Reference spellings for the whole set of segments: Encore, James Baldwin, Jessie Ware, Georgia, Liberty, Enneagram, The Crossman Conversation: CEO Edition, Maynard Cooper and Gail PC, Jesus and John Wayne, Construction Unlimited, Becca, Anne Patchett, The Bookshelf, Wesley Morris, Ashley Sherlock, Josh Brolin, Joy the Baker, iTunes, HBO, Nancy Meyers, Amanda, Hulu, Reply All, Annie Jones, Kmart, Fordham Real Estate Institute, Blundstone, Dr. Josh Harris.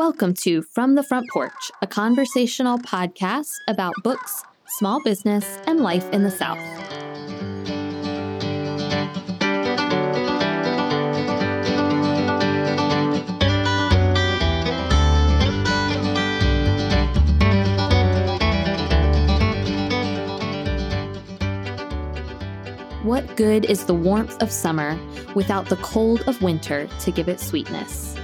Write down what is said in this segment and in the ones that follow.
Welcome to From the Front Porch, a conversational podcast about books, small business, and life in the South. What good is the warmth of summer without the cold of winter to give it sweetness?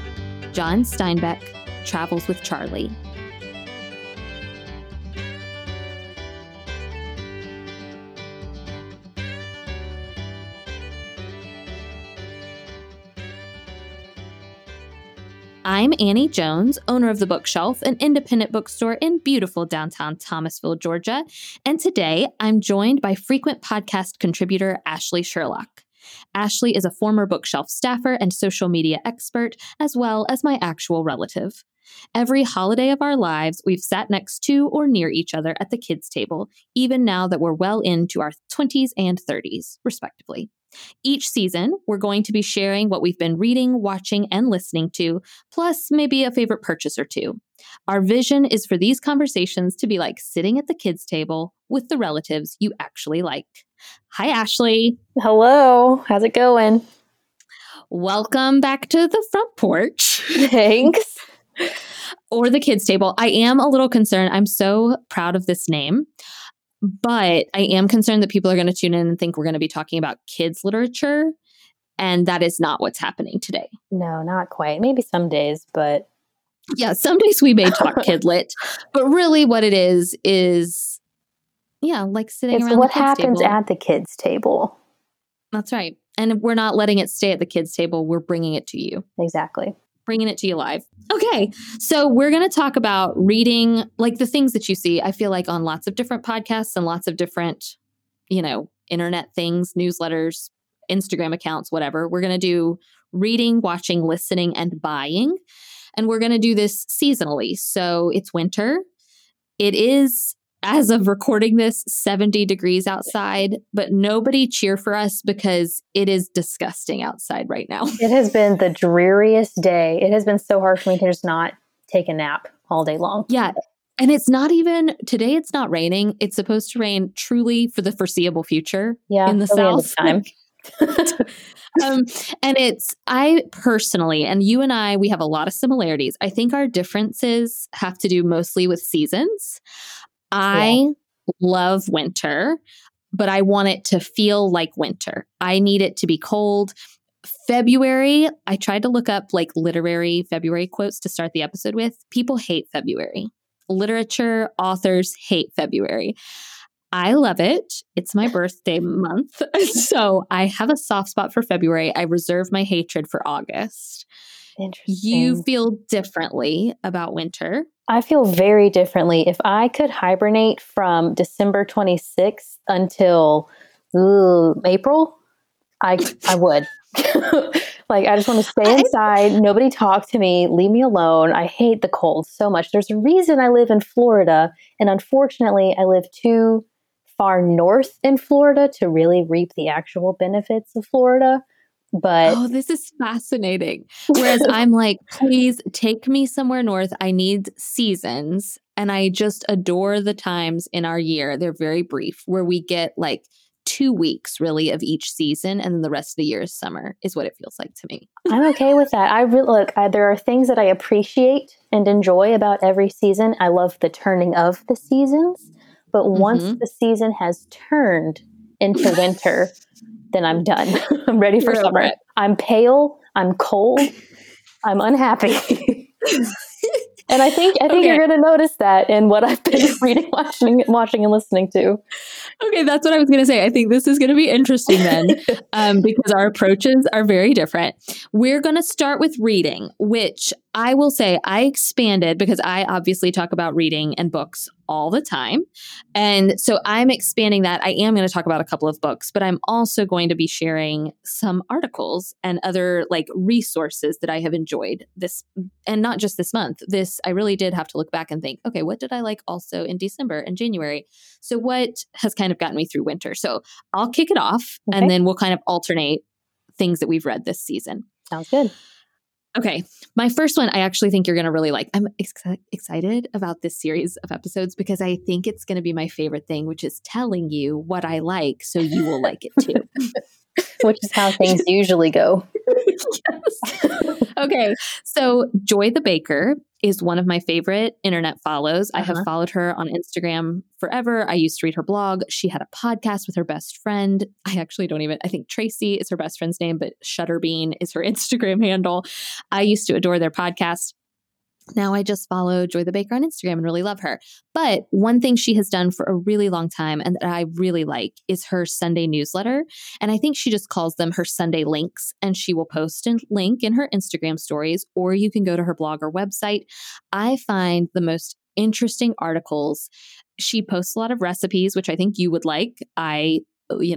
John Steinbeck, Travels with Charlie. I'm Annie Jones, owner of The Bookshelf, an independent bookstore in beautiful downtown Thomasville, Georgia. And today I'm joined by frequent podcast contributor Ashley Sherlock. Ashley is a former Bookshelf staffer and social media expert, as well as my actual relative. Every holiday of our lives, we've sat next to or near each other at the kids' table, even now that we're well into our 20s and 30s, respectively. Each season, we're going to be sharing what we've been reading, watching, and listening to, plus maybe a favorite purchase or two. Our vision is for these conversations to be like sitting at the kids' table with the relatives you actually like. Hi, Ashley. Hello. How's it going? Welcome back to the front porch. Thanks. Or the kids' table. I am a little concerned. I'm so proud of this name. But I am concerned that people are going to tune in and think we're going to be talking about kids' literature, and that is not what's happening today. No, not quite. Maybe some days, but... Yeah, some days we may talk kid lit, but really what it is, yeah, like sitting around the kids' table. It's what happens at the kids' table. That's right. And we're not letting it stay at the kids' table. We're bringing it to you. Exactly. Bringing it to you live. Okay. So we're going to talk about reading, like the things that you see, I feel like on lots of different podcasts and lots of different, you know, internet things, newsletters, Instagram accounts, whatever. We're going to do reading, watching, listening, and buying. And we're going to do this seasonally. So it's winter. It is, as of recording this, 70 degrees outside, but nobody cheer for us because it is disgusting outside right now. It has been the dreariest day. It has been so hard for me to just not take a nap all day long. Yeah. And it's not even, today it's not raining. It's supposed to rain truly for the foreseeable future in the South. And it's, I personally, and you and I, we have a lot of similarities. I think our differences have to do mostly with seasons. I love winter, but I want it to feel like winter. I need it to be cold. February, I tried to look up like literary February quotes to start the episode with. People hate February. Literature authors hate February. I love it. It's my birthday month. So I have a soft spot for February. I reserve my hatred for August. Interesting. You feel differently about winter. I feel very differently. If I could hibernate from December 26th until April, I would. Like, I just want to stay inside. Nobody talk to me. Leave me alone. I hate the cold so much. There's a reason I live in Florida. And unfortunately, I live too far north in Florida to really reap the actual benefits of Florida. But oh, this is fascinating. Whereas I'm like, please take me somewhere north. I need seasons. And I just adore the times in our year. They're very brief, where we get like 2 weeks really of each season. And then the rest of the year is summer, is what it feels like to me. I'm okay with that. There are things that I appreciate and enjoy about every season. I love the turning of the seasons. But once the season has turned into winter, then I'm done. I'm ready for summer. I'm pale. I'm cold. I'm unhappy. And I think you're going to notice that in what I've been reading, watching, and listening to. Okay, that's what I was going to say. I think this is going to be interesting then, because our approaches are very different. We're going to start with reading, which I will say I expanded because I obviously talk about reading and books all the time. And so I'm expanding that. I am going to talk about a couple of books, but I'm also going to be sharing some articles and other like resources that I have enjoyed this, and not just this month. This, I really did have to look back and think, okay, what did I like also in December and January? So what has kind of gotten me through winter? So I'll kick it off and then we'll kind of alternate things that we've read this season. Sounds good. Okay. My first one, I actually think you're going to really like. I'm excited about this series of episodes because I think it's going to be my favorite thing, which is telling you what I like so you will like it too. Which is how things usually go. Yes. Okay. So Joy the Baker is one of my favorite internet follows. I have followed her on Instagram forever. I used to read her blog. She had a podcast with her best friend. I think Tracy is her best friend's name, but Shutterbean is her Instagram handle. I used to adore their podcast. Now I just follow Joy the Baker on Instagram and really love her. But one thing she has done for a really long time and that I really like is her Sunday newsletter. And I think she just calls them her Sunday links, and she will post a link in her Instagram stories, or you can go to her blog or website. I find the most interesting articles. She posts a lot of recipes, which I think you would like. I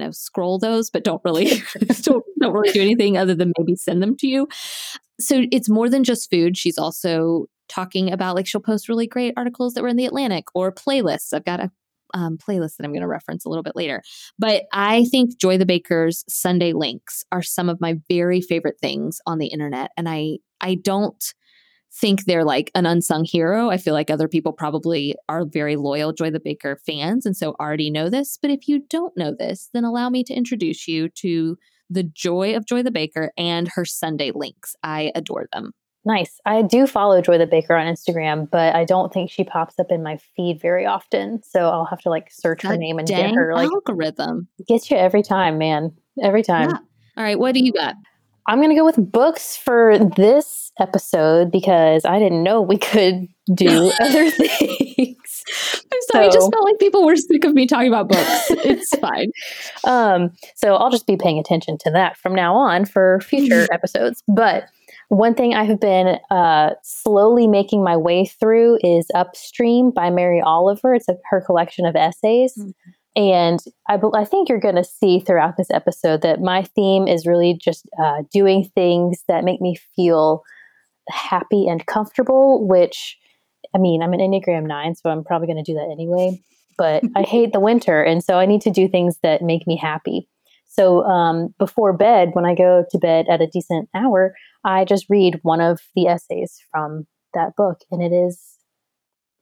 scroll those, but don't really do anything other than maybe send them to you. So it's more than just food. She's also talking about, like, she'll post really great articles that were in The Atlantic or playlists. I've got a playlist that I'm going to reference a little bit later. But I think Joy the Baker's Sunday links are some of my very favorite things on the internet. And I don't think they're like an unsung hero. I feel like other people probably are very loyal Joy the Baker fans and so already know this. But if you don't know this, then allow me to introduce you to the joy of Joy the Baker and her Sunday links. I adore them. Nice. I do follow Joy the Baker on Instagram, but I don't think she pops up in my feed very often. So I'll have to search her name and get her algorithm. Gets you every time, man. Every time. Yeah. All right. What do you got? I'm going to go with books for this episode because I didn't know we could do other things. I'm sorry. I just felt like people were sick of me talking about books. It's fine. So I'll just be paying attention to that from now on for future episodes. But one thing I have been slowly making my way through is Upstream by Mary Oliver. It's her collection of essays. Mm-hmm. And I think you're going to see throughout this episode that my theme is really just doing things that make me feel happy and comfortable, which... I mean, I'm an Enneagram 9, so I'm probably going to do that anyway, but I hate the winter. And so I need to do things that make me happy. So before bed, when I go to bed at a decent hour, I just read one of the essays from that book. And it is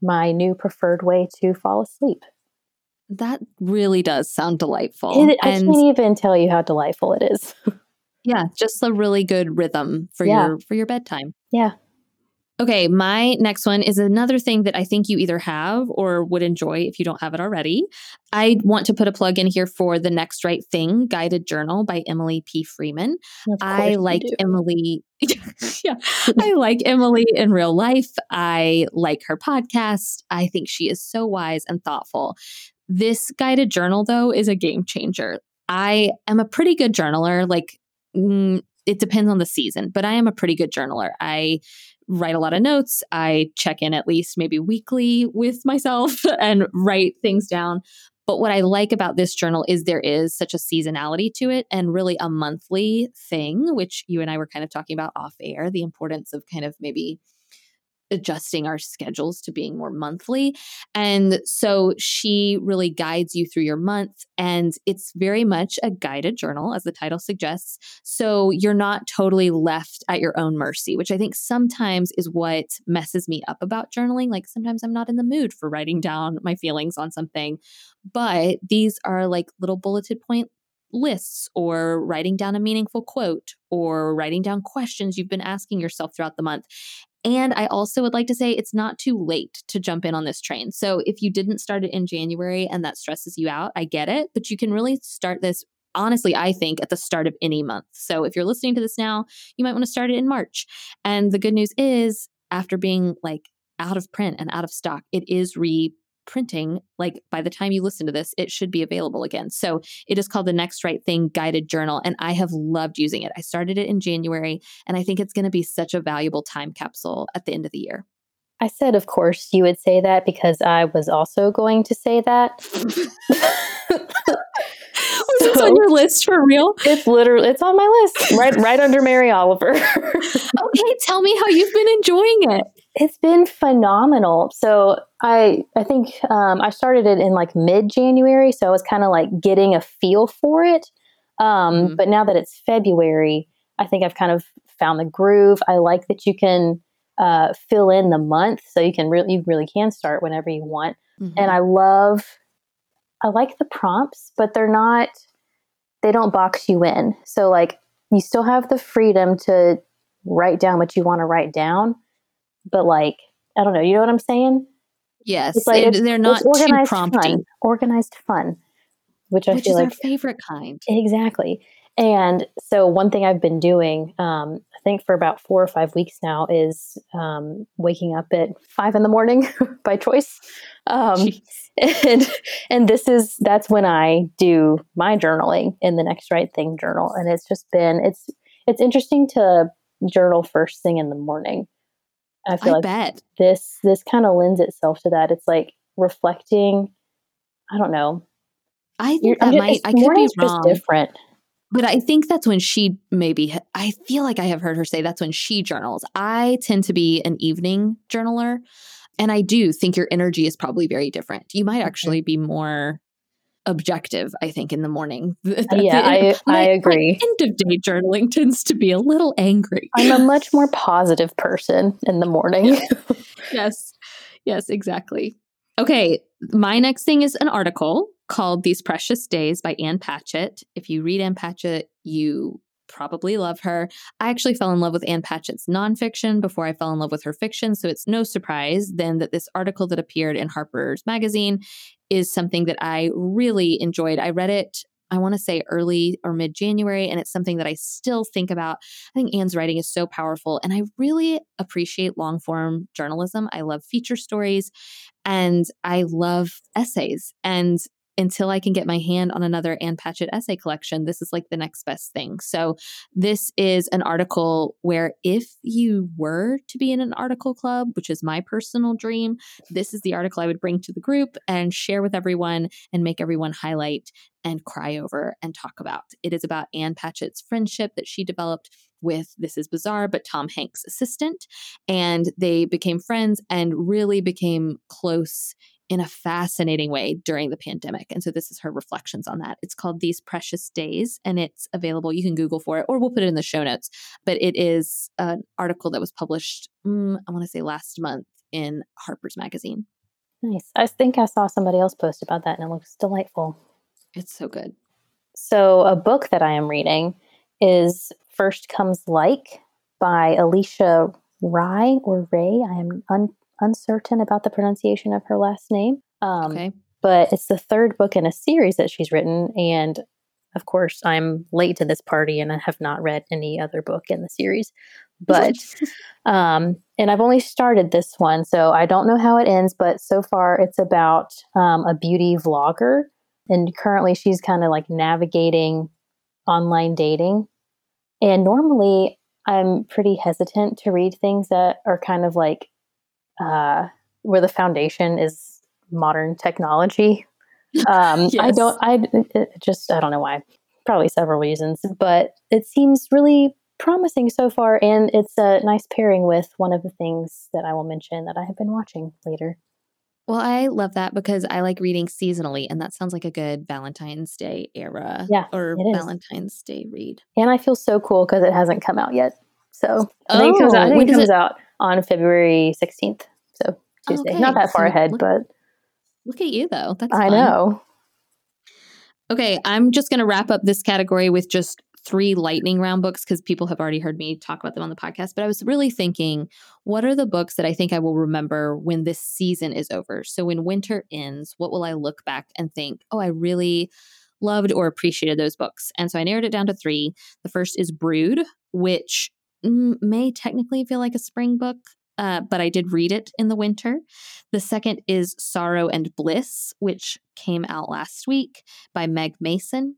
my new preferred way to fall asleep. That really does sound delightful. I can't even tell you how delightful it is. Yeah, just a really good rhythm for your bedtime. Yeah. Okay, my next one is another thing that I think you either have or would enjoy if you don't have it already. I want to put a plug in here for The Next Right Thing Guided Journal by Emily P. Freeman. I like Emily. Yeah, I like Emily in real life. I like her podcast. I think she is so wise and thoughtful. This guided journal, though, is a game changer. I am a pretty good journaler. It depends on the season, but I am a pretty good journaler. I write a lot of notes. I check in at least maybe weekly with myself and write things down. But what I like about this journal is there is such a seasonality to it and really a monthly thing, which you and I were kind of talking about off air, the importance of kind of maybe adjusting our schedules to being more monthly. And so she really guides you through your month. And it's very much a guided journal, as the title suggests. So you're not totally left at your own mercy, which I think sometimes is what messes me up about journaling. Like sometimes I'm not in the mood for writing down my feelings on something, but these are like little bulleted point lists or writing down a meaningful quote or writing down questions you've been asking yourself throughout the month. And I also would like to say it's not too late to jump in on this train. So if you didn't start it in January and that stresses you out, I get it. But you can really start this, honestly, I think, at the start of any month. So if you're listening to this now, you might want to start it in March. And the good news is, after being out of print and out of stock, it is reprinting. By the time you listen to this, it should be available again. So it is called The Next Right Thing Guided Journal. And I have loved using it. I started it in January, and I think it's going to be such a valuable time capsule at the end of the year. I said, of course, you would say that because I was also going to say that. Was this on your list for real? It's on my list, right under Mary Oliver. Okay, tell me how you've been enjoying it. It's been phenomenal. So I think I started it in mid-January, so I was kind of getting a feel for it. But now that it's February, I think I've kind of found the groove. I like that you can fill in the month, so you really can start whenever you want. Mm-hmm. And I like the prompts, but they don't box you in. So like you still have the freedom to write down what you want to write down, but like, I don't know, you know what I'm saying? Yes. It's like they're not too prompting. Organized fun, which I feel is like our favorite kind. Exactly. And so one thing I've been doing, I think for about 4 or 5 weeks now, is waking up at 5 a.m. by choice. And that's when I do my journaling in the Next Right Thing journal. And it's just been, it's interesting to journal first thing in the morning. I bet. This kind of lends itself to that. It's like reflecting. I don't know. I think I could be wrong. Different. But I think that's when she I feel like I have heard her say that's when she journals. I tend to be an evening journaler, and I do think your energy is probably very different. You might actually be more objective, I think, in the morning. I agree. End of day journaling tends to be a little angry. I'm a much more positive person in the morning. Yes, exactly. Okay, my next thing is an article called These Precious Days by Anne Patchett. If you read Anne Patchett, you probably love her. I actually fell in love with Anne Patchett's nonfiction before I fell in love with her fiction, so it's no surprise then that this article that appeared in Harper's Magazine is something that I really enjoyed. I read it, I want to say early or mid-January, and it's something that I still think about. I think Anne's writing is so powerful, and I really appreciate long-form journalism. I love feature stories, and I love essays, and until I can get my hand on another Anne Patchett essay collection, this is like the next best thing. So this is an article where if you were to be in an article club, which is my personal dream, this is the article I would bring to the group and share with everyone and make everyone highlight and cry over and talk about. It is about Anne Patchett's friendship that she developed with, this is bizarre, but Tom Hanks' assistant. And they became friends and really became close in a fascinating way during the pandemic. And so this is her reflections on that. It's called These Precious Days, and it's available. You can Google for it, or we'll put it in the show notes. But it is an article that was published, I want to say last month, in Harper's Magazine. Nice. I think I saw somebody else post about that, and it looks delightful. It's so good. So a book that I am reading is First Comes Like by Alisha Rai, or Ray. I am uncertain about the pronunciation of her last name. Okay. But it's the third book in a series that she's written. And of course, I'm late to this party and I have not read any other book in the series. But, and I've only started this one, so I don't know how it ends. But so far, it's about a beauty vlogger. And currently, she's kind of like navigating online dating. And normally, I'm pretty hesitant to read things that are kind of like, where the foundation is modern technology. Yes. I don't know why, probably several reasons, but it seems really promising so far. And it's a nice pairing with one of the things that I will mention that I have been watching later. Well, I love that because I like reading seasonally, and that sounds like a good Valentine's Day era or Valentine's Day read. And I feel so cool because it hasn't come out yet. So I think it comes out on February 16th. So Tuesday. Okay. Not that far ahead, but. Look at you though. That's fun. I know. Okay. I'm just going to wrap up this category with just 3 lightning round books because people have already heard me talk about them on the podcast. But I was really thinking, what are the books that I think I will remember when this season is over? So when winter ends, what will I look back and think, oh, I really loved or appreciated those books? And so I narrowed it down to 3. The first is Brood, which may technically feel like a spring book, but I did read it in the winter. The second is Sorrow and Bliss, which came out last week by Meg Mason.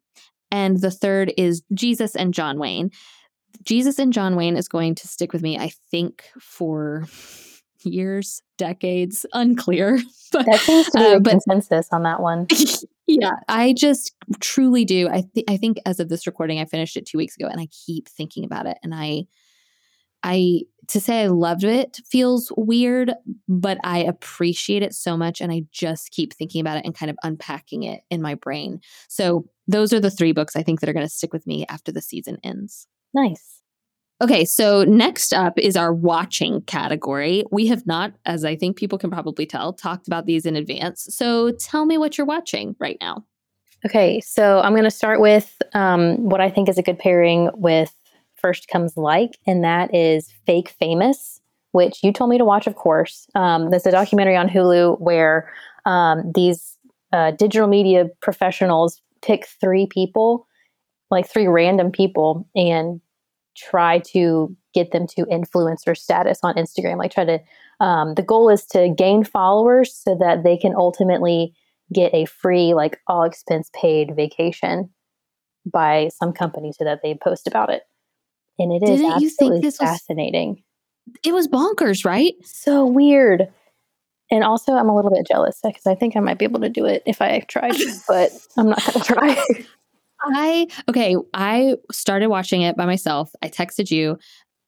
And the third is Jesus and John Wayne. Jesus and John Wayne is going to stick with me, I think, for years, decades, unclear. But, that seems to be a consensus on that one. Yeah, I just truly do. I think as of this recording, I finished it 2 weeks ago, and I keep thinking about it. And I to say I loved it feels weird, but I appreciate it so much, and I just keep thinking about it and kind of unpacking it in my brain. So those are the 3 books I think that are going to stick with me after the season ends. Nice. Okay, so next up is our watching category. We have not, as I think people can probably tell, talked about these in advance. So tell me what you're watching right now. Okay, so I'm going to start with what I think is a good pairing with First Comes Like, and that is Fake Famous, which you told me to watch, of course. There's a documentary on Hulu where these digital media professionals pick three people, like three random people, and try to get them to influencer status on Instagram. Like try to, the goal is to gain followers so that they can ultimately get a free, like all expense paid vacation by some company so that they post about it. And it is absolutely fascinating. It was bonkers, right? So weird. And also I'm a little bit jealous because I think I might be able to do it if I tried, but I'm not going to try. I started watching it by myself. I texted you.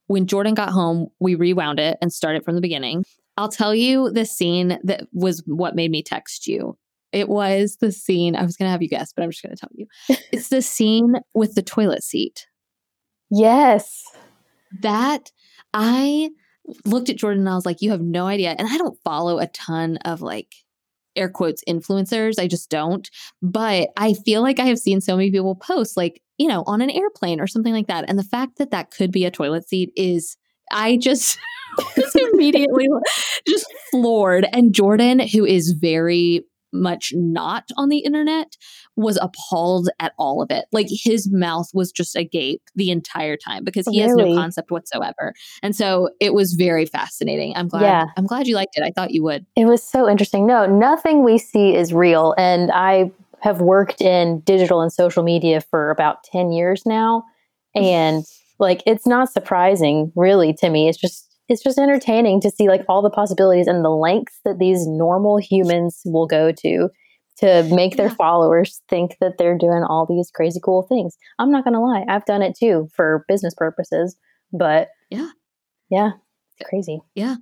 When Jordan got home, we rewound it and started from the beginning. I'll tell you the scene that was what made me text you. It was the scene, I was going to have you guess, but I'm just going to tell you. It's the scene with the toilet seat. Yes. That, I looked at Jordan and I was like, you have no idea. And I don't follow a ton of like, air quotes, influencers. I just don't. But I feel like I have seen so many people post like, you know, on an airplane or something like that. And the fact that that could be a toilet seat is, I just was immediately just floored. And Jordan, who is very much not on the internet, was appalled at all of it. Like his mouth was just agape the entire time because he has no concept whatsoever. And so it was very fascinating. I'm glad. Yeah. I'm glad you liked it. I thought you would. It was so interesting. No, nothing we see is real. And I have worked in digital and social media for about 10 years now. And like, it's not surprising really to me. It's just entertaining to see like all the possibilities and the lengths that these normal humans will go to make their followers think that they're doing all these crazy cool things. I'm not going to lie. I've done it too for business purposes, but yeah, it's crazy. Yeah.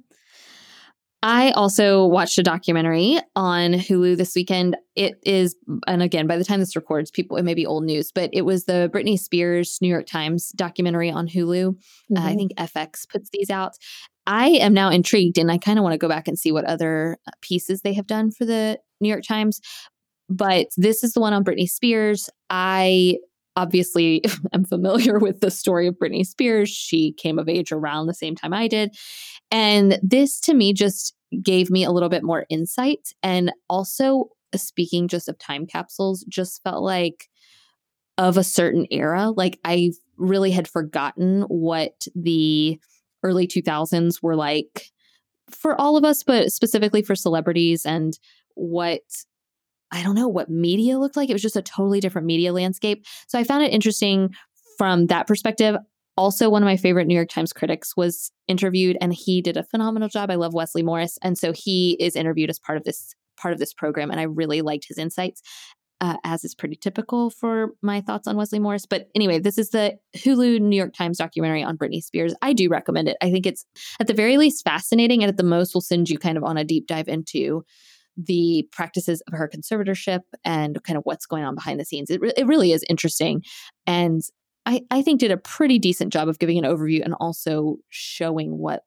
I also watched a documentary on Hulu this weekend. It is, and again, by the time this records, people, it may be old news, but it was the Britney Spears New York Times documentary on Hulu. Mm-hmm. I think FX puts these out. I am now intrigued and I kind of want to go back and see what other pieces they have done for the New York Times. But this is the one on Britney Spears. I obviously am familiar with the story of Britney Spears. She came of age around the same time I did. And this to me just gave me a little bit more insight. And also speaking just of time capsules, just felt like of a certain era. Like I really had forgotten what the early 2000s were like for all of us, but specifically for celebrities and what media looked like. It was just a totally different media landscape. So I found it interesting from that perspective. Also, one of my favorite New York Times critics was interviewed and he did a phenomenal job. I love Wesley Morris. And so he is interviewed as part of this program. And I really liked his insights, as is pretty typical for my thoughts on Wesley Morris. But anyway, this is the Hulu New York Times documentary on Britney Spears. I do recommend it. I think it's at the very least fascinating and at the most will send you kind of on a deep dive into the practices of her conservatorship and kind of what's going on behind the scenes. It really is interesting. And I think did a pretty decent job of giving an overview and also showing what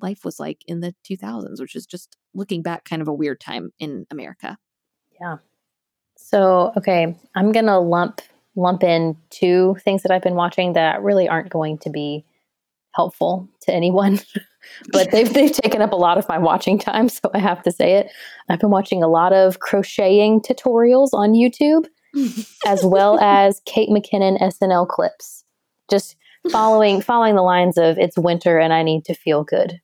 life was like in the 2000s, which is just looking back kind of a weird time in America. Yeah. So, okay, I'm going to lump in two things that I've been watching that really aren't going to be helpful to anyone, but they've taken up a lot of my watching time. So I have to say it. I've been watching a lot of crocheting tutorials on YouTube, as well as Kate McKinnon SNL clips, just following the lines of it's winter and I need to feel good.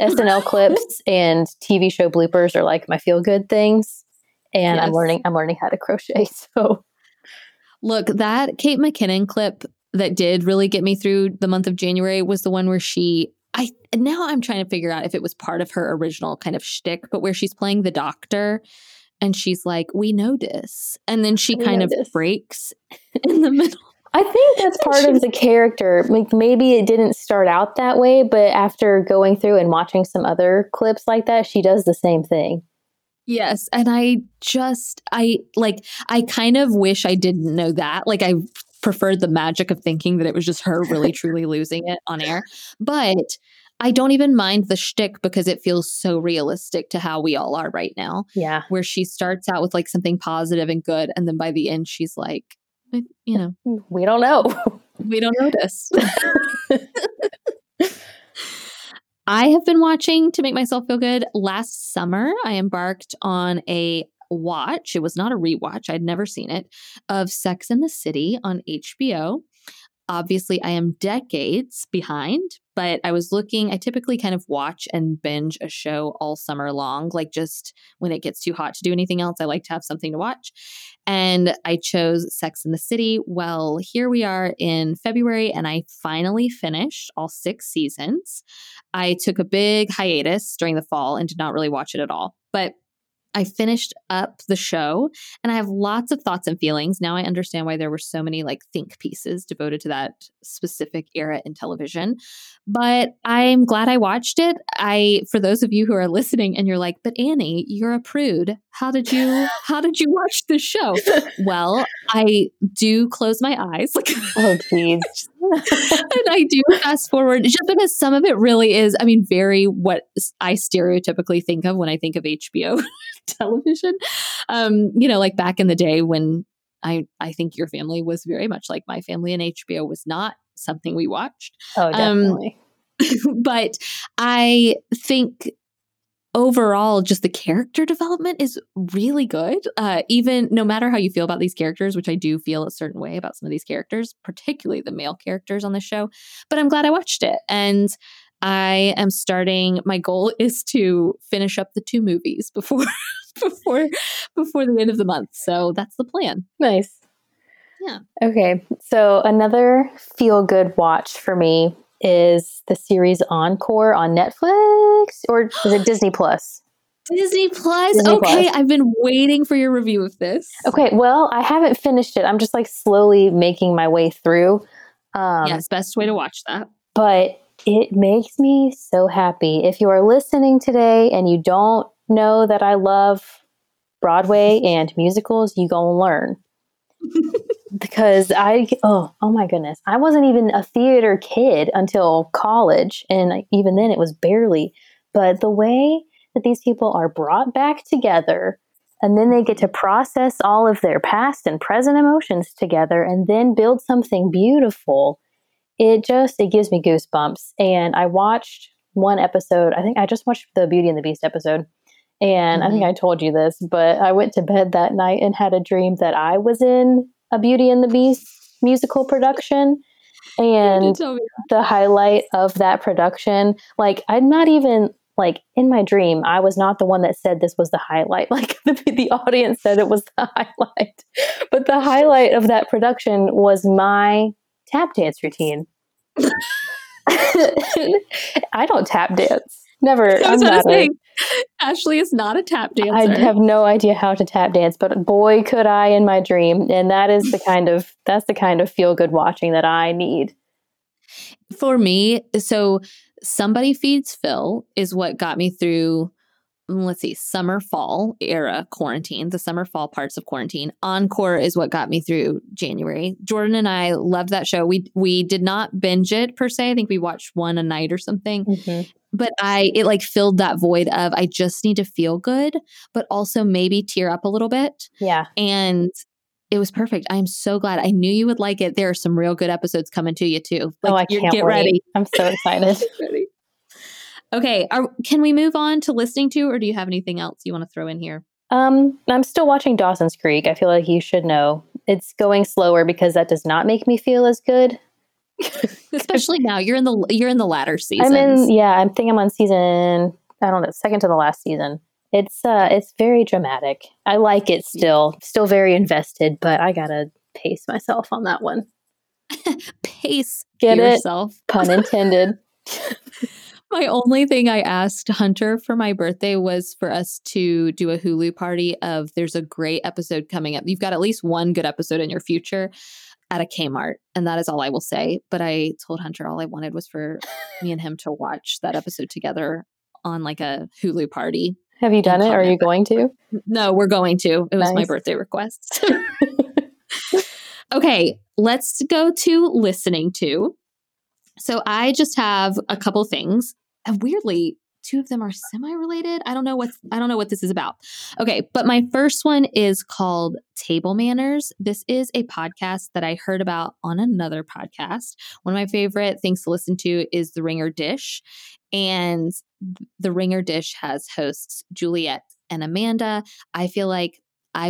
SNL clips and TV show bloopers are like my feel good things. And yes. I'm learning how to crochet. So look, that Kate McKinnon clip that did really get me through the month of January was the one where now I'm trying to figure out if it was part of her original kind of shtick, but where she's playing the doctor. And she's like, we notice. And then she kind of breaks in the middle. I think that's part of the character. Like maybe it didn't start out that way, but after going through and watching some other clips like that, she does the same thing. Yes. And I kind of wish I didn't know that. Like I preferred the magic of thinking that it was just her really truly losing it on air. But I don't even mind the shtick because it feels so realistic to how we all are right now. Yeah. Where she starts out with like something positive and good. And then by the end, she's like, you know, we don't know. We don't notice. I have been watching to make myself feel good. Last summer, I embarked on a watch. It was not a rewatch. I'd never seen it, of Sex and the City on HBO. Obviously, I am decades behind, but I was looking, I typically kind of watch and binge a show all summer long. Like just when it gets too hot to do anything else, I like to have something to watch. And I chose Sex and the City. Well, here we are in February and I finally finished all 6 seasons. I took a big hiatus during the fall and did not really watch it at all. But I finished up the show and I have lots of thoughts and feelings. Now I understand why there were so many like think pieces devoted to that specific era in television, but I'm glad I watched it. For those of you who are listening and you're like, but Annie, you're a prude. How did you watch this show? Well, I do close my eyes. Like, oh, please. And I do fast forward just because some of it really is, I mean, very what I stereotypically think of when I think of HBO television. You know, like back in the day when I think your family was very much like my family and HBO was not something we watched. Oh, definitely. But I think overall, just the character development is really good. Even no matter how you feel about these characters, which I do feel a certain way about some of these characters, particularly the male characters on the show. But I'm glad I watched it. And I am starting, my goal is to finish up the 2 movies before the end of the month. So that's the plan. Nice. Yeah. Okay. So another feel good watch for me is the series Encore on Netflix, or is it Disney Plus? Disney Plus? Okay, I've been waiting for your review of this. Okay, well, I haven't finished it. I'm just like slowly making my way through. Yes, best way to watch that. But it makes me so happy. If you are listening today and you don't know that I love Broadway and musicals, you gonna learn. Because oh my goodness, I wasn't even a theater kid until college. And even then it was barely, but the way that these people are brought back together and then they get to process all of their past and present emotions together and then build something beautiful. It gives me goosebumps. And I watched one episode. I think I just watched the Beauty and the Beast episode. And I think I told you this, but I went to bed that night and had a dream that I was in a Beauty and the Beast musical production. And the highlight of that production, like I'm not even like in my dream, I was not the one that said this was the highlight. Like the audience said it was the highlight, but the highlight of that production was my tap dance routine. I don't tap dance. Never. I'm not Ashley is not a tap dancer. I have no idea how to tap dance, but boy, could I in my dream. And that's the kind of feel good watching that I need. For me, so Somebody Feeds Phil is what got me through, let's see, summer, fall era quarantine, the summer, fall parts of quarantine. Encore is what got me through January. Jordan and I loved that show. We did not binge it per se. I think we watched one a night or something. Mm-hmm. But it like filled that void of I just need to feel good, but also maybe tear up a little bit. Yeah. And it was perfect. I'm so glad. I knew you would like it. There are some real good episodes coming to you too. Like, oh, I can't get wait. Ready. I'm so excited. Okay. Can we move on to listening to, or do you have anything else you want to throw in here? I'm still watching Dawson's Creek. I feel like you should know. It's going slower because that does not make me feel as good. Especially now, you're in the latter season. I think I'm on season, I don't know, second to the last season. It's very dramatic. I like it still very invested, but I gotta pace myself on that one. Pace Get yourself, it? Pun intended. My only thing I asked Hunter for my birthday was for us to do a Hulu party of there's a great episode coming up. You've got at least one good episode in your future. At a Kmart. And that is all I will say. But I told Hunter all I wanted was for me and him to watch that episode together on like a Hulu party. Have you done it? Are you going to? No, we're going to. It was my birthday request. Okay, let's go to listening to. So I just have a couple things. And weirdly, two of them are semi-related. I don't know what this is about. Okay, but my first one is called Table Manners. This is a podcast that I heard about on another podcast. One of my favorite things to listen to is The Ringer Dish. And The Ringer Dish has hosts Juliet and Amanda. I feel like I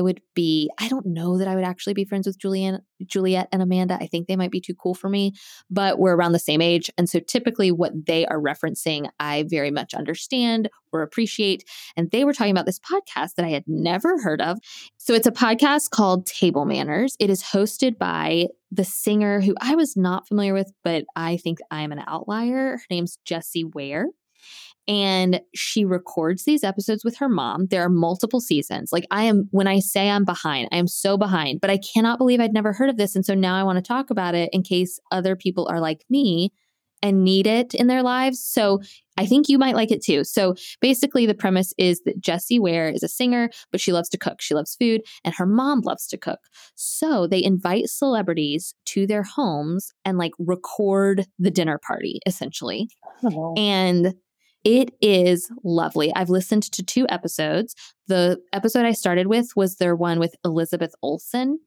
don't know that I would actually be friends with Juliet and Amanda. I think they might be too cool for me, but we're around the same age. And so typically what they are referencing, I very much understand or appreciate. And they were talking about this podcast that I had never heard of. So it's a podcast called Table Manners. It is hosted by the singer who I was not familiar with, but I think I'm an outlier. Her name's Jessie Ware. And she records these episodes with her mom. There are multiple seasons. Like when I say I'm behind, I am so behind, but I cannot believe I'd never heard of this. And so now I want to talk about it in case other people are like me and need it in their lives. So I think you might like it too. So basically the premise is that Jessie Ware is a singer, but she loves to cook. She loves food and her mom loves to cook. So they invite celebrities to their homes and record the dinner party essentially. Oh. And it is lovely. I've listened to two episodes. The episode I started with was their one with Elizabeth Olsen.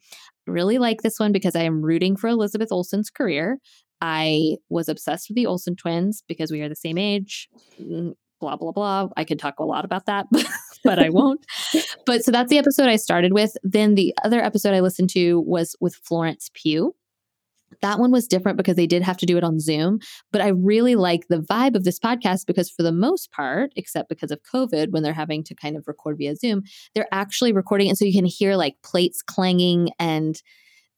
I really like this one because I am rooting for Elizabeth Olsen's career. I was obsessed with the Olsen twins because we are the same age, blah, blah, blah. I could talk a lot about that, but I won't. But so that's the episode I started with. Then the other episode I listened to was with Florence Pugh. That one was different because they did have to do it on Zoom, but I really like the vibe of this podcast because for the most part, except because of COVID, when they're having to kind of record via Zoom, they're actually recording. And so you can hear plates clanging and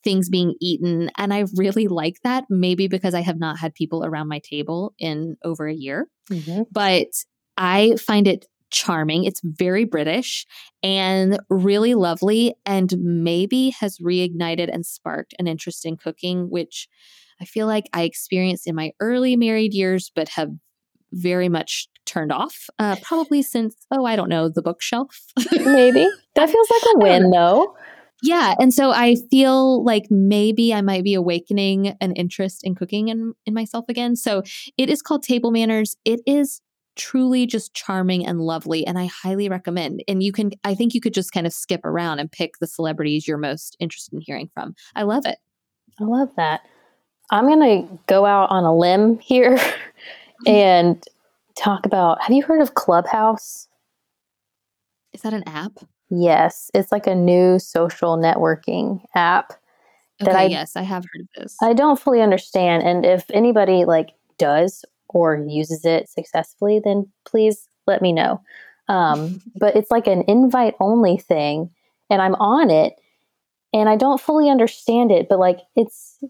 things being eaten. And I really like that, maybe because I have not had people around my table in over a year, but I find it charming. It's very British and really lovely, and maybe has reignited and sparked an interest in cooking, which I feel like I experienced in my early married years, but have very much turned off probably since, The Bookshelf. Maybe. That feels like a win though. Yeah. And so I feel like maybe I might be awakening an interest in cooking in myself again. So it is called Table Manners. It is truly just charming and lovely. And I highly recommend. And I think you could just kind of skip around and pick the celebrities you're most interested in hearing from. I love it. I love that. I'm going to go out on a limb here and talk about, have you heard of Clubhouse? Is that an app? Yes. It's like a new social networking app. Yes, I have heard of this. I don't fully understand. And if anybody does or uses it successfully, then please let me know. But it's like an invite only thing, and I'm on it and I don't fully understand it, but it's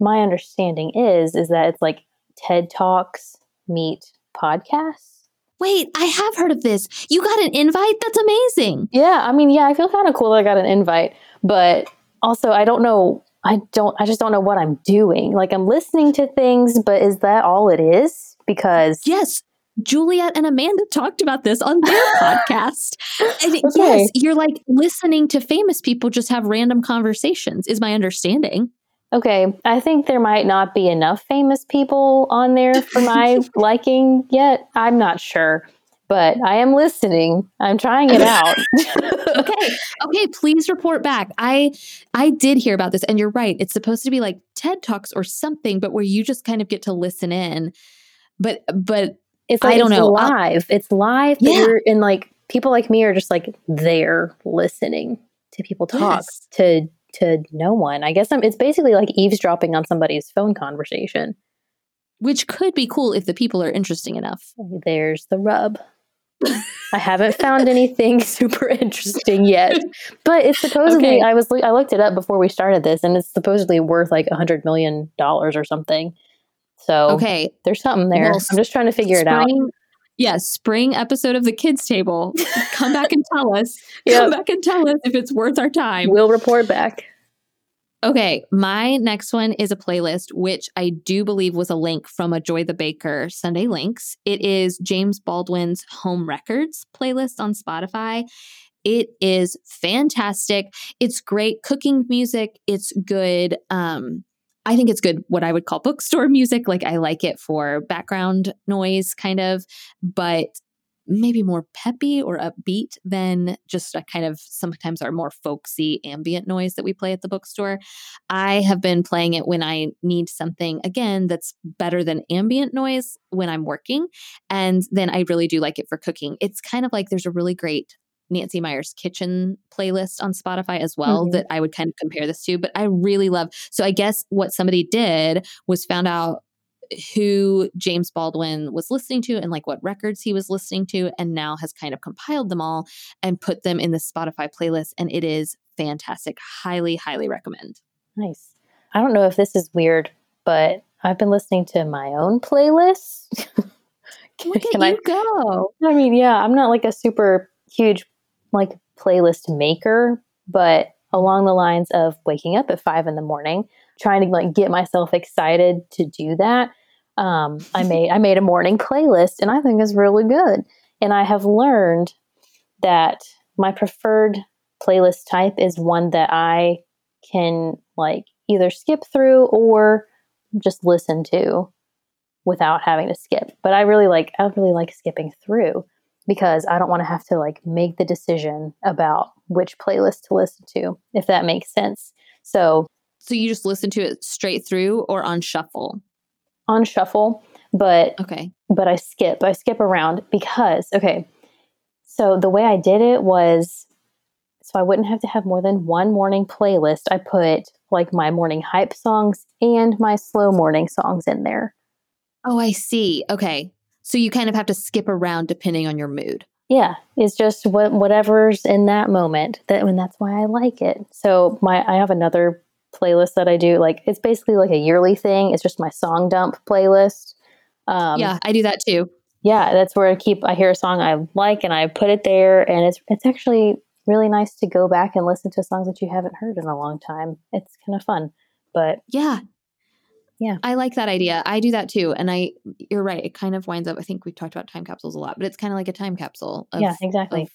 my understanding is that it's like TED Talks meet podcasts. Wait, I have heard of this. You got an invite? That's amazing. Yeah. I mean, yeah, I feel kind of cool that I got an invite, but also I just don't know what I'm doing. I'm listening to things, but is that all it is? Because yes, Juliet and Amanda talked about this on their podcast. And okay. Yes, you're listening to famous people just have random conversations is my understanding. Okay. I think there might not be enough famous people on there for my liking yet. I'm not sure. But I am listening. I'm trying it out. Okay. Please report back. I did hear about this, and you're right. It's supposed to be like TED Talks or something, but where you just kind of get to listen in. But it's I don't know. Live. It's live. Yeah. You're in people like me are just there listening to people talk to no one. I guess it's basically eavesdropping on somebody's phone conversation, which could be cool if the people are interesting enough. There's the rub. I haven't found anything super interesting yet, but it's supposedly, I looked it up before we started this, and it's supposedly worth $100 million or something. So there's something there. Well, I'm just trying to figure it out. Yeah. Spring episode of the Kids Table. Come back and tell us. Yep. Come back and tell us if it's worth our time. We'll report back. Okay, my next one is a playlist, which I do believe was a link from a Joy the Baker Sunday Links. It is James Baldwin's Home Records playlist on Spotify. It is fantastic. It's great cooking music. It's good. I think it's good what I would call bookstore music. Like I like it for background noise kind of, but maybe more peppy or upbeat than just a kind of sometimes our more folksy ambient noise that we play at the bookstore. I have been playing it when I need something, again, that's better than ambient noise when I'm working. And then I really do like it for cooking. It's kind of like there's a really great Nancy Meyer's Kitchen playlist on Spotify as well that I would kind of compare this to, but I really love. So I guess what somebody did was found out who James Baldwin was listening to and like what records he was listening to, and now has kind of compiled them all and put them in the Spotify playlist. And it is fantastic. Highly, highly recommend. Nice. I don't know if this is weird, but I've been listening to my own playlist. Look at you go. I mean, yeah, I'm not like a super huge like playlist maker, but along the lines of waking up at 5 a.m, trying to like get myself excited to do that. I made a morning playlist, and I think it's really good. And I have learned that my preferred playlist type is one that I can like either skip through or just listen to without having to skip. But I really like skipping through, because I don't want to have to like make the decision about which playlist to listen to, if that makes sense. So you just listen to it straight through or on shuffle? On shuffle, but I skip around because, so the way I did it was, so I wouldn't have to have more than one morning playlist. I put like my morning hype songs and my slow morning songs in there. Oh, I see. Okay. So you kind of have to skip around depending on your mood. Yeah, it's just whatever's in that moment, and that's why I like it. So I have another playlist that I do. Like it's basically like a yearly thing. It's just my song dump playlist. Yeah, I do that too. Yeah, that's where I hear a song I like and I put it there, and it's actually really nice to go back and listen to songs that you haven't heard in a long time. It's kind of fun, but yeah, I like that idea. I do that too. And you're right. It kind of winds up, I think we talked about time capsules a lot, but it's kind of like a time capsule of, of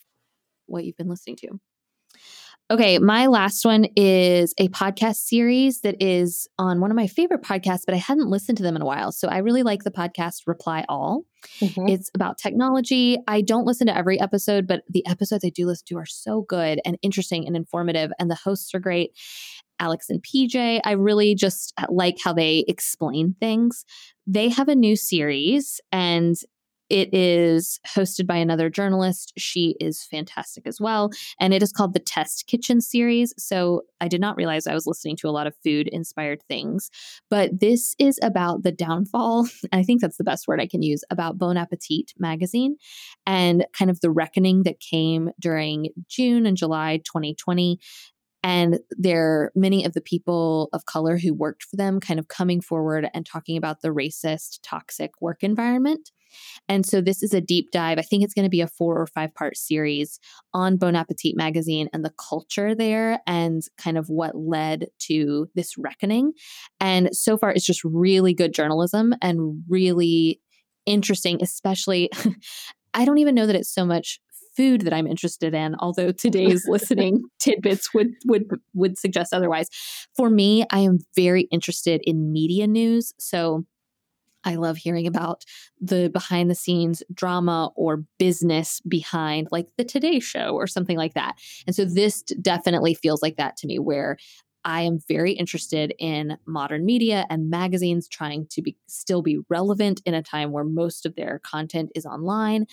what you've been listening to. Okay. My last one is a podcast series that is on one of my favorite podcasts, but I hadn't listened to them in a while. So I really like the podcast Reply All. Mm-hmm. It's about technology. I don't listen to every episode, but the episodes I do listen to are so good and interesting and informative, and the hosts are great. Alex and PJ. I really just like how they explain things. They have a new series, and it is hosted by another journalist. She is fantastic as well. And it is called The Test Kitchen series. So I did not realize I was listening to a lot of food-inspired things. But this is about the downfall, I think that's the best word I can use, about Bon Appetit magazine and kind of the reckoning that came during June and July 2020. And there, many of the people of color who worked for them kind of coming forward and talking about the racist, toxic work environment. And so this is a deep dive. I think it's going to be a 4 or 5 part series on Bon Appetit magazine and the culture there and kind of what led to this reckoning. And so far, it's just really good journalism and really interesting, especially, I don't even know that it's so much food that I'm interested in, although today's listening tidbits would suggest otherwise. For me, I am very interested in media news. So I love hearing about the behind the scenes drama or business behind like the Today Show or something like that. And so this definitely feels like that to me, where I am very interested in modern media and magazines trying to still be relevant in a time where most of their content is online.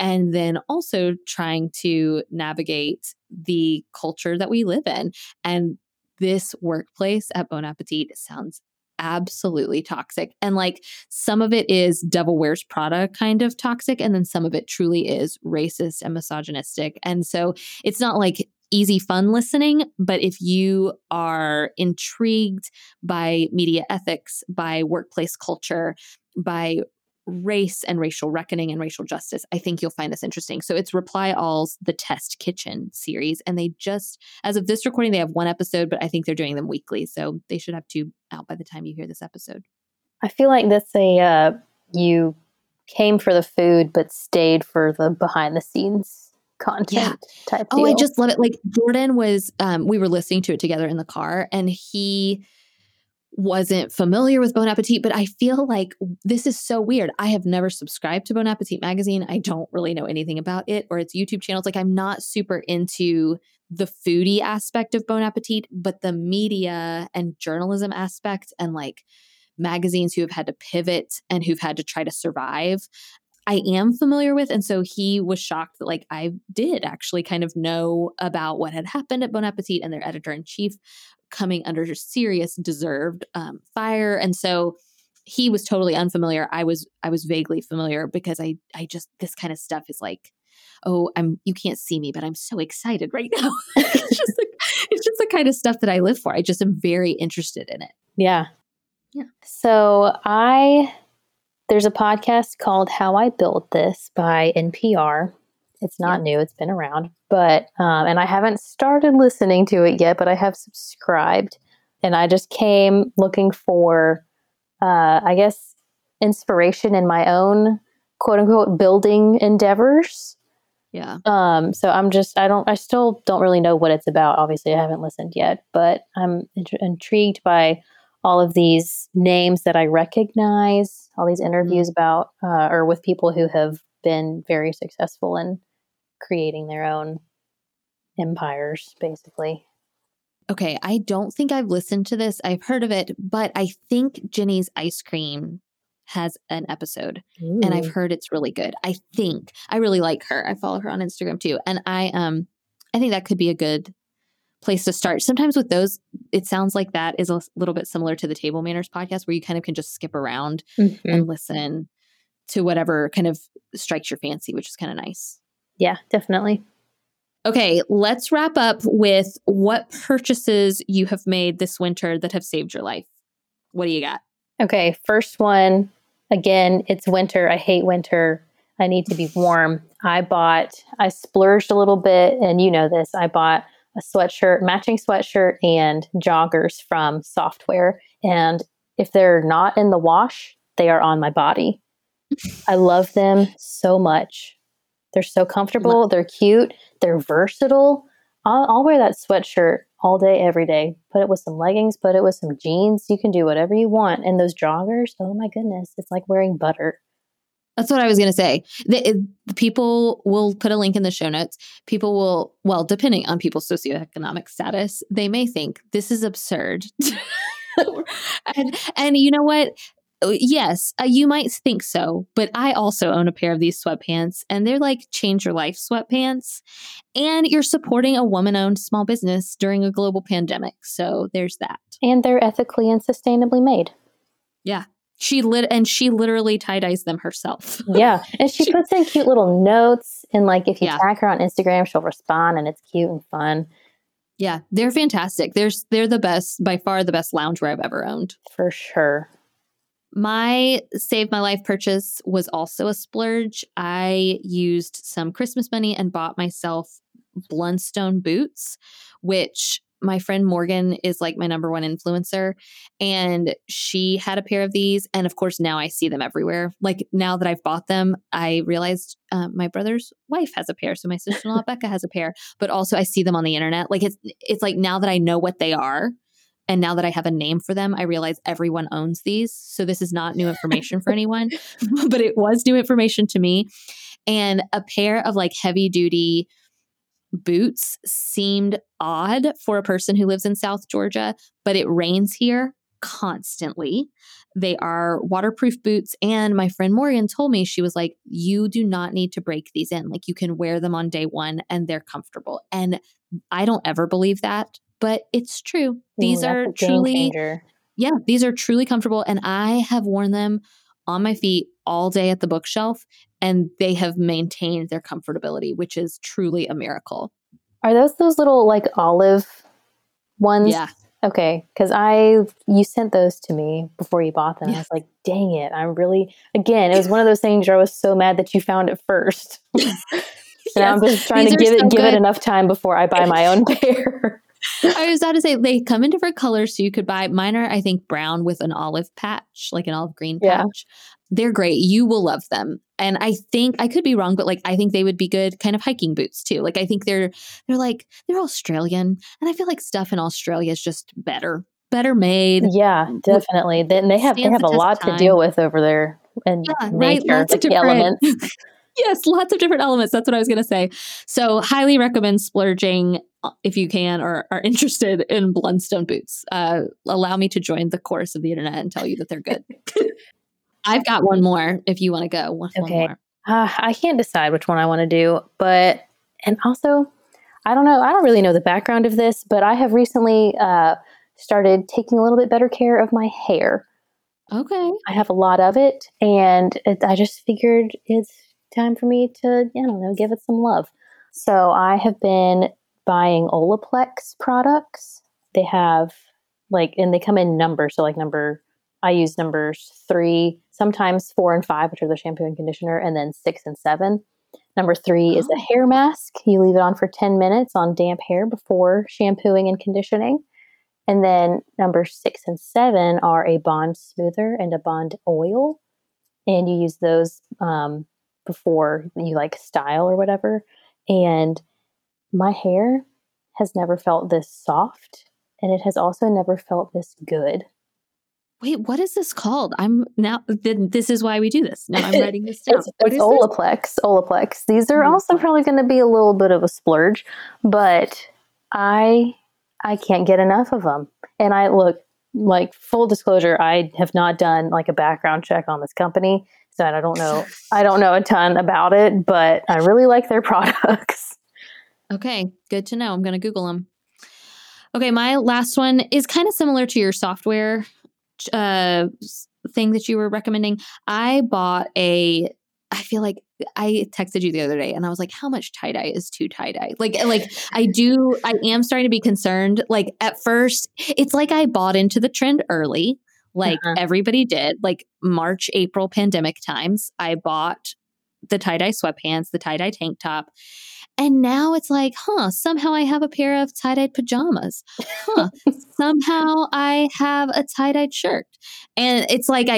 And then also trying to navigate the culture that we live in. And this workplace at Bon Appetit sounds absolutely toxic. And like some of it is Devil Wears Prada kind of toxic. And then some of it truly is racist and misogynistic. And so it's not like easy, fun listening. But if you are intrigued by media ethics, by workplace culture, by race and racial reckoning and racial justice, I think you'll find this interesting. So it's Reply All's The Test Kitchen series. And they just, as of this recording, they have one episode, but I think they're doing them weekly. So they should have two out by the time you hear this episode. I feel like that's you came for the food, but stayed for the behind the scenes content type deal. Oh, I just love it. Like Jordan was, we were listening to it together in the car and he wasn't familiar with Bon Appetit, but I feel like this is so weird. I have never subscribed to Bon Appetit magazine. I don't really know anything about it or its YouTube channels. Like I'm not super into the foodie aspect of Bon Appetit, but the media and journalism aspect and like magazines who have had to pivot and who've had to try to survive, I am familiar with. And so he was shocked that like I did actually kind of know about what had happened at Bon Appetit and their editor-in-chief coming under serious deserved fire. And so he was totally unfamiliar. I was vaguely familiar because I just, this kind of stuff is like, oh, you can't see me, but I'm so excited right now. It's just the kind of stuff that I live for. I just am very interested in it. Yeah. Yeah. So there's a podcast called How I Built This by NPR. It's not new. It's been around, but, and I haven't started listening to it yet, but I have subscribed and I just came looking for, I guess, inspiration in my own quote unquote building endeavors. Yeah. So I still don't really know what it's about. Obviously I haven't listened yet, but I'm intrigued by all of these names that I recognize, all these interviews about, or with people who have been very successful in creating their own empires, basically. Okay. I don't think I've listened to this. I've heard of it, but I think Jenny's Ice Cream has an episode. Ooh. And I've heard it's really good. I think I really like her. I follow her on Instagram too. And I think that could be a good place to start. Sometimes with those, it sounds like that is a little bit similar to the Table Manners podcast where you kind of can just skip around and listen to whatever kind of strikes your fancy, which is kind of nice. Yeah, definitely. Okay, let's wrap up with what purchases you have made this winter that have saved your life. What do you got? Okay, first one, again, it's winter. I hate winter. I need to be warm. I splurged a little bit, and you know this, I bought a sweatshirt, matching sweatshirt and joggers from Softwear. And if they're not in the wash, they are on my body. I love them so much. They're so comfortable. They're cute. They're versatile. I'll wear that sweatshirt all day, every day. Put it with some leggings, put it with some jeans. You can do whatever you want. And those joggers, oh my goodness, it's like wearing butter. That's what I was going to say. People will put a link in the show notes. People will, well, depending on people's socioeconomic status, they may think this is absurd. and you know what? Yes, you might think so, but I also own a pair of these sweatpants and they're like change your life sweatpants. And you're supporting a woman-owned small business during a global pandemic. So there's that. And they're ethically and sustainably made. Yeah. She literally tie-dyes them herself. Yeah. And she puts in cute little notes. And like, if you tag her on Instagram, she'll respond and it's cute and fun. Yeah. They're fantastic. They're the best, by far the best loungewear I've ever owned. For sure. My Save My Life purchase was also a splurge. I used some Christmas money and bought myself Blundstone boots, which my friend Morgan is like my number one influencer. And she had a pair of these. And of course, now I see them everywhere. Like now that I've bought them, I realized my brother's wife has a pair. So my sister-in-law, Becca, has a pair. But also I see them on the internet. Like it's like now that I know what they are and now that I have a name for them, I realize everyone owns these. So this is not new information for anyone, but it was new information to me. And a pair of like heavy duty boots seemed odd for a person who lives in South Georgia, but it rains here constantly. They are waterproof boots. And my friend Morgan told me, she was like, you do not need to break these in. Like you can wear them on day one and they're comfortable. And I don't ever believe that, but it's true. These are truly, these are truly comfortable. And I have worn them on my feet all day at the bookshelf, and they have maintained their comfortability, which is truly a miracle. Are those little like olive ones? Yeah. Okay. Cause you sent those to me before you bought them. Yeah. I was like, dang it. It was one of those things where I was so mad that you found it first. Yes. And I'm just trying to give it enough time before I buy my own pair. I was about to say, they come in different colors, so you could buy. Mine are, I think, brown with an olive patch, like an olive green patch. They're great. You will love them. And I think, I could be wrong, but like, I think they would be good kind of hiking boots too. Like, I think they're Australian, and I feel like stuff in Australia is just better made. Yeah, definitely. Then they have a lot to deal with over there, and yeah, nature, right? Lots of different elements. Yes, lots of different elements. That's what I was going to say. So highly recommend splurging if you can or are interested in Blundstone boots. Allow me to join the chorus of the internet and tell you that they're good. I've got one more if you want to go. Okay. More. I can't decide which one I want to do, and also, I don't know. I don't really know the background of this, but I have recently started taking a little bit better care of my hair. Okay. I have a lot of it, and I just figured it's time for me to, give it some love. So I have been buying Olaplex products. They have and they come in numbers. So I use numbers 3, sometimes 4 and 5, which are the shampoo and conditioner, and then 6 and 7. Number 3 is a hair mask. You leave it on for 10 minutes on damp hair before shampooing and conditioning. And then number 6 and 7 are a bond smoother and a bond oil. And you use those before you style or whatever. And my hair has never felt this soft, and it has also never felt this good. Wait, what is this called? This is why we do this. Now I'm writing this down. It's Olaplex. Olaplex. These are also probably going to be a little bit of a splurge, but I can't get enough of them. And I look, full disclosure, I have not done a background check on this company, so I don't know a ton about it, but I really like their products. Okay, good to know. I'm going to Google them. Okay, my last one is kind of similar to your software thing that you were recommending. I feel like I texted you the other day and I was like, how much tie-dye is too tie-dye? I am starting to be concerned. At first it's like I bought into the trend early. Everybody did, March, April pandemic times. I bought the tie-dye sweatpants, the tie-dye tank top. And now it's somehow I have a pair of tie-dyed pajamas. Somehow I have a tie-dyed shirt. And it's like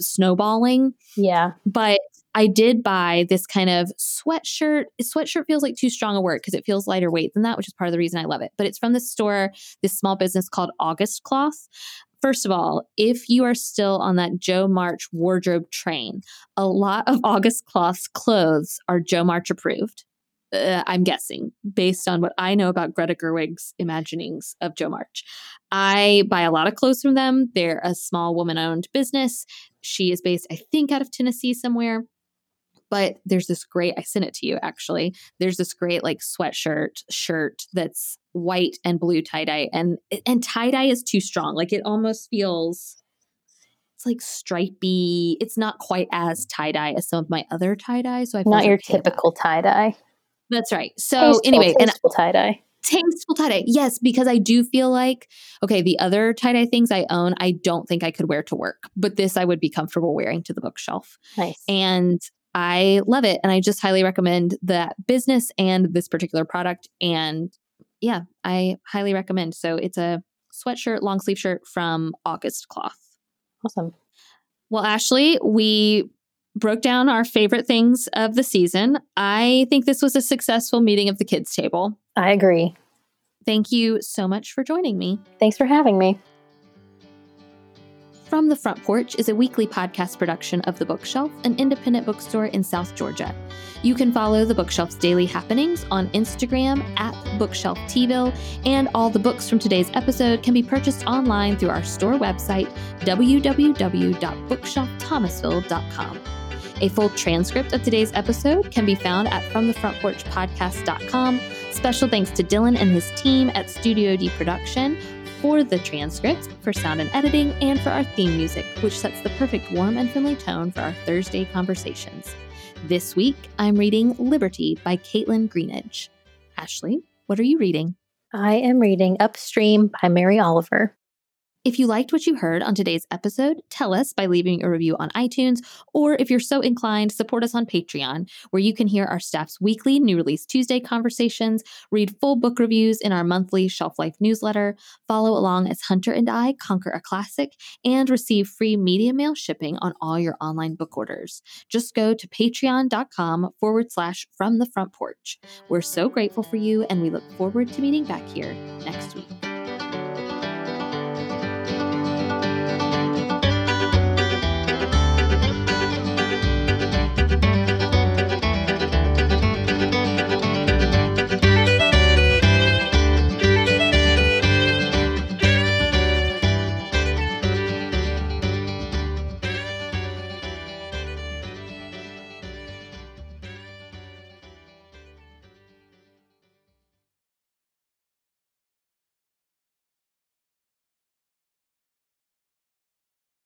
snowballing. Yeah. But I did buy this kind of sweatshirt. Sweatshirt feels like too strong a word because it feels lighter weight than that, which is part of the reason I love it. But it's from this store, this small business called August Cloth. First of all, if you are still on that Joe March wardrobe train, a lot of August Cloth's clothes are Joe March approved. I'm guessing, based on what I know about Greta Gerwig's imaginings of Joe March. I buy a lot of clothes from them. They're a small woman-owned business. She is based, I think, out of Tennessee somewhere. But there's this great, I sent it to you, actually. There's this great sweatshirt shirt that's white and blue tie-dye. And tie-dye is too strong. It almost feels... It's stripey. It's not quite as tie-dye as some of my other tie-dye. So not your typical tie-dye. That's right. So tasteful tie-dye. Tasteful tie-dye. Yes, because I do feel the other tie-dye things I own, I don't think I could wear to work. But this I would be comfortable wearing to the bookshelf. Nice. And I love it. And I just highly recommend that business and this particular product. And yeah, I highly recommend. So it's a sweatshirt, long sleeve shirt from August Cloth. Awesome. Well, Ashley, we broke down our favorite things of the season. I think this was a successful meeting of the kids' table. I agree. Thank you so much for joining me. Thanks for having me. From the Front Porch is a weekly podcast production of The Bookshelf, an independent bookstore in South Georgia. You can follow The Bookshelf's daily happenings on Instagram @BookshelfTville, and all the books from today's episode can be purchased online through our store website, www.bookshelfthomasville.com. A full transcript of today's episode can be found at fromthefrontporchpodcast.com. Special thanks to Dylan and his team at Studio D Production for the transcripts, for sound and editing, and for our theme music, which sets the perfect warm and friendly tone for our Thursday conversations. This week, I'm reading Liberty by Caitlin Greenidge. Ashley, what are you reading? I am reading Upstream by Mary Oliver. If you liked what you heard on today's episode, tell us by leaving a review on iTunes, or if you're so inclined, support us on Patreon, where you can hear our staff's weekly New Release Tuesday conversations, read full book reviews in our monthly Shelf Life newsletter, follow along as Hunter and I conquer a classic, and receive free media mail shipping on all your online book orders. Just go to patreon.com/fromthefrontporch. We're so grateful for you, and we look forward to meeting back here next week.